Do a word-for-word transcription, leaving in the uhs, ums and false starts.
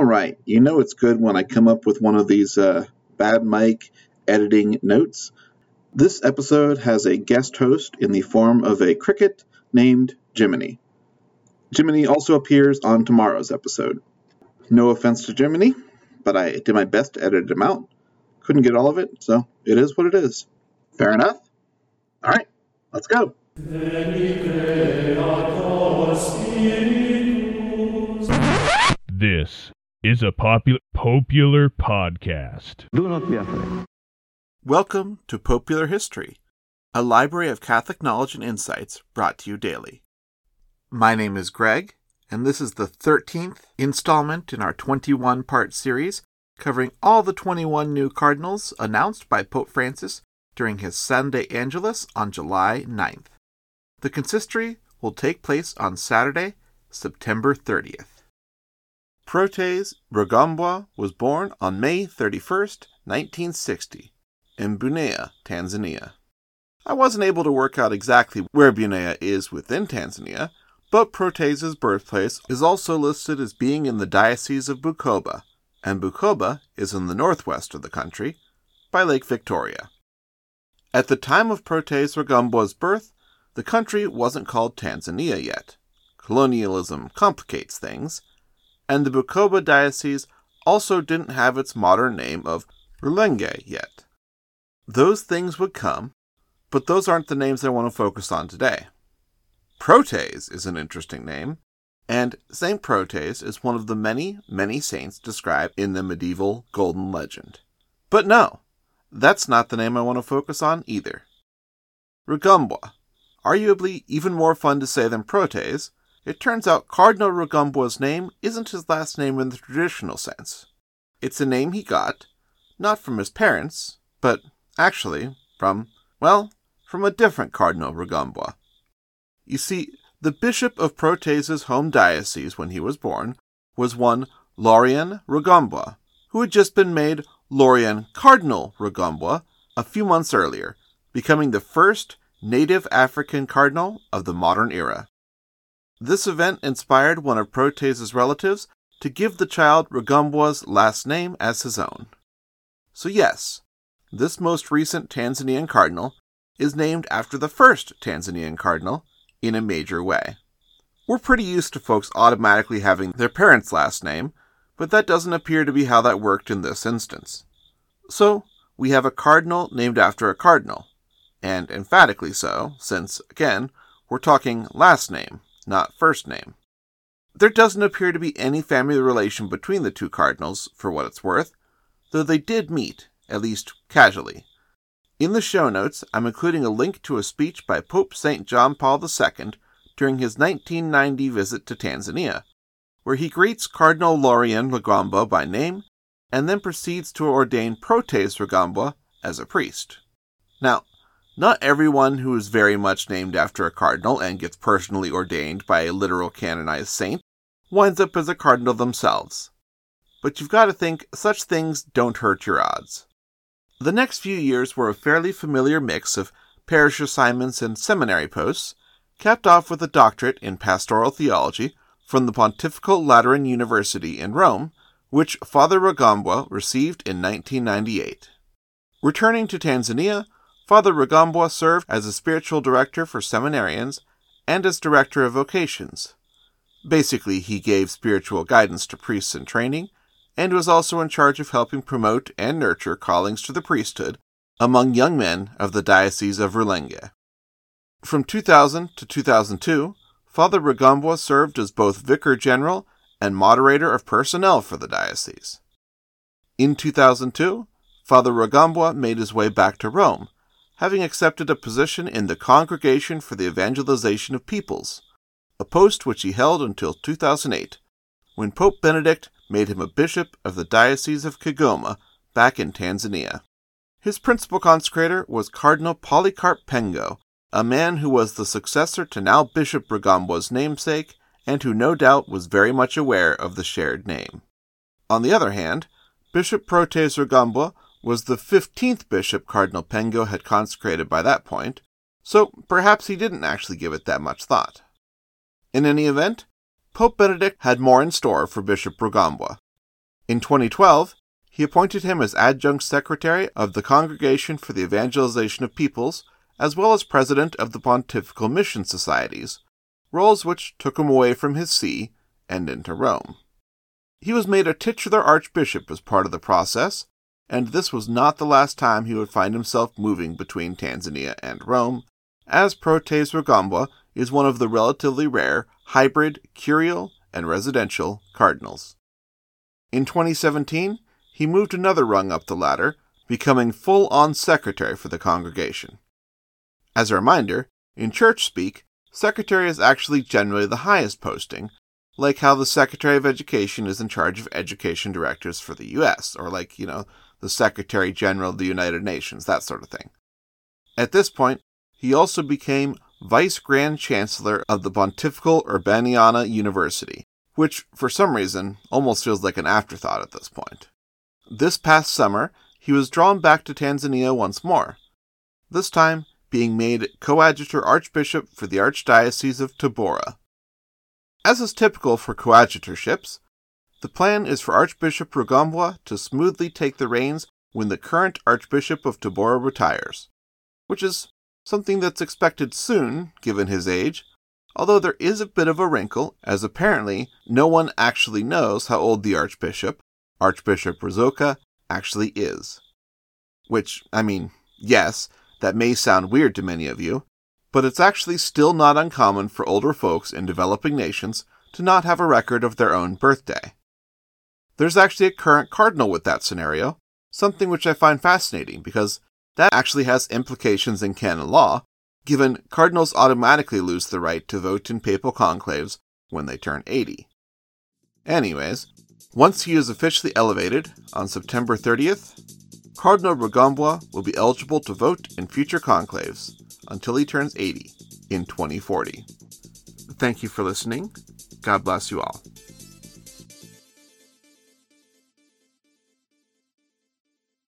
All right, you know it's good when I come up with one of these uh, bad mic editing notes. This episode has a guest host in the form of a cricket named Jiminy. Jiminy also appears on tomorrow's episode. No offense to Jiminy, but I did my best to edit him out. Couldn't get all of it, so it is what it is. Fair enough? All right, let's go. This is a popular popular podcast. Do not be afraid. Welcome to Popular History, a library of Catholic knowledge and insights brought to you daily. My name is Greg, and this is the thirteenth installment in our twenty-one part series covering all the twenty-one new cardinals announced by Pope Francis during his Sunday Angelus on July ninth. The consistory will take place on Saturday, September thirtieth. Protase Rugambwa was born on May thirty-first, nineteen sixty, in Bunea, Tanzania. I wasn't able to work out exactly where Bunea is within Tanzania, but Protase's birthplace is also listed as being in the Diocese of Bukoba, and Bukoba is in the northwest of the country, by Lake Victoria. At the time of Protase Rugambwa's birth, the country wasn't called Tanzania yet. Colonialism complicates things, and the Bukoba diocese also didn't have its modern name of Rulenge yet. Those things would come, but those aren't the names I want to focus on today. Protase is an interesting name, and Saint Protase is one of the many, many saints described in the medieval Golden Legend. But no, that's not the name I want to focus on either. Rugambwa, arguably even more fun to say than Protase, it turns out Cardinal Rugambwa's name isn't his last name in the traditional sense. It's a name he got, not from his parents, but actually from, well, from a different Cardinal Rugambwa. You see, the bishop of Protase's home diocese when he was born was one Laurian Rugambwa, who had just been made Laurian Cardinal Rugambwa a few months earlier, becoming the first native African cardinal of the modern era. This event inspired one of Protase's relatives to give the child Rugambwa's last name as his own. So yes, this most recent Tanzanian cardinal is named after the first Tanzanian cardinal, in a major way. We're pretty used to folks automatically having their parents' last name, but that doesn't appear to be how that worked in this instance. So, we have a cardinal named after a cardinal, and emphatically so, since, again, we're talking last name, not first name. There doesn't appear to be any family relation between the two cardinals, for what it's worth, though they did meet, at least casually. In the show notes, I'm including a link to a speech by Pope Saint John Paul the Second during his nineteen ninety visit to Tanzania, where he greets Cardinal Laurian Rugambwa by name and then proceeds to ordain Protase Rugambwa as a priest. Now, not everyone who is very much named after a cardinal and gets personally ordained by a literal canonized saint winds up as a cardinal themselves. But you've got to think such things don't hurt your odds. The next few years were a fairly familiar mix of parish assignments and seminary posts, capped off with a doctorate in pastoral theology from the Pontifical Lateran University in Rome, which Father Rugambwa received in nineteen ninety-eight. Returning to Tanzania, Father Rugambwa served as a spiritual director for seminarians and as director of vocations. Basically, he gave spiritual guidance to priests in training, and was also in charge of helping promote and nurture callings to the priesthood among young men of the Diocese of Rulenge. From two thousand to two thousand two, Father Rugambwa served as both Vicar General and Moderator of Personnel for the diocese. In two thousand two, Father Rugambwa made his way back to Rome, having accepted a position in the Congregation for the Evangelization of Peoples, a post which he held until two thousand eight, when Pope Benedict made him a bishop of the Diocese of Kigoma back in Tanzania. His principal consecrator was Cardinal Polycarp Pengo, a man who was the successor to now Bishop Rugambwa's namesake and who no doubt was very much aware of the shared name. On the other hand, Bishop Protase Rugambwa was the fifteenth bishop Cardinal Pengo had consecrated by that point, so perhaps he didn't actually give it that much thought. In any event, Pope Benedict had more in store for Bishop Rugambwa. In twenty twelve, he appointed him as Adjunct Secretary of the Congregation for the Evangelization of Peoples, as well as President of the Pontifical Mission Societies, roles which took him away from his see and into Rome. He was made a titular archbishop as part of the process, and this was not the last time he would find himself moving between Tanzania and Rome, as Protase Rugambwa is one of the relatively rare hybrid curial and residential cardinals. In twenty seventeen, he moved another rung up the ladder, becoming full-on secretary for the congregation. As a reminder, in church speak, secretary is actually generally the highest posting, like how the Secretary of Education is in charge of education directors for the U S, or like, you know, the Secretary General of the United Nations, that sort of thing. At this point, he also became Vice Grand Chancellor of the Pontifical Urbaniana University, which, for some reason, almost feels like an afterthought at this point. This past summer, he was drawn back to Tanzania once more, this time being made Coadjutor Archbishop for the Archdiocese of Tabora. As is typical for coadjutorships, the plan is for Archbishop Rugambwa to smoothly take the reins when the current Archbishop of Tabora retires, which is something that's expected soon, given his age, although there is a bit of a wrinkle, as apparently no one actually knows how old the Archbishop, Archbishop Razoka, actually is. Which, I mean, yes, that may sound weird to many of you, but it's actually still not uncommon for older folks in developing nations to not have a record of their own birthday. There's actually a current cardinal with that scenario, something which I find fascinating because that actually has implications in canon law, given cardinals automatically lose the right to vote in papal conclaves when they turn eighty. Anyways, once he is officially elevated on September thirtieth, Cardinal Rugambwa will be eligible to vote in future conclaves until he turns eighty in twenty forty. Thank you for listening. God bless you all.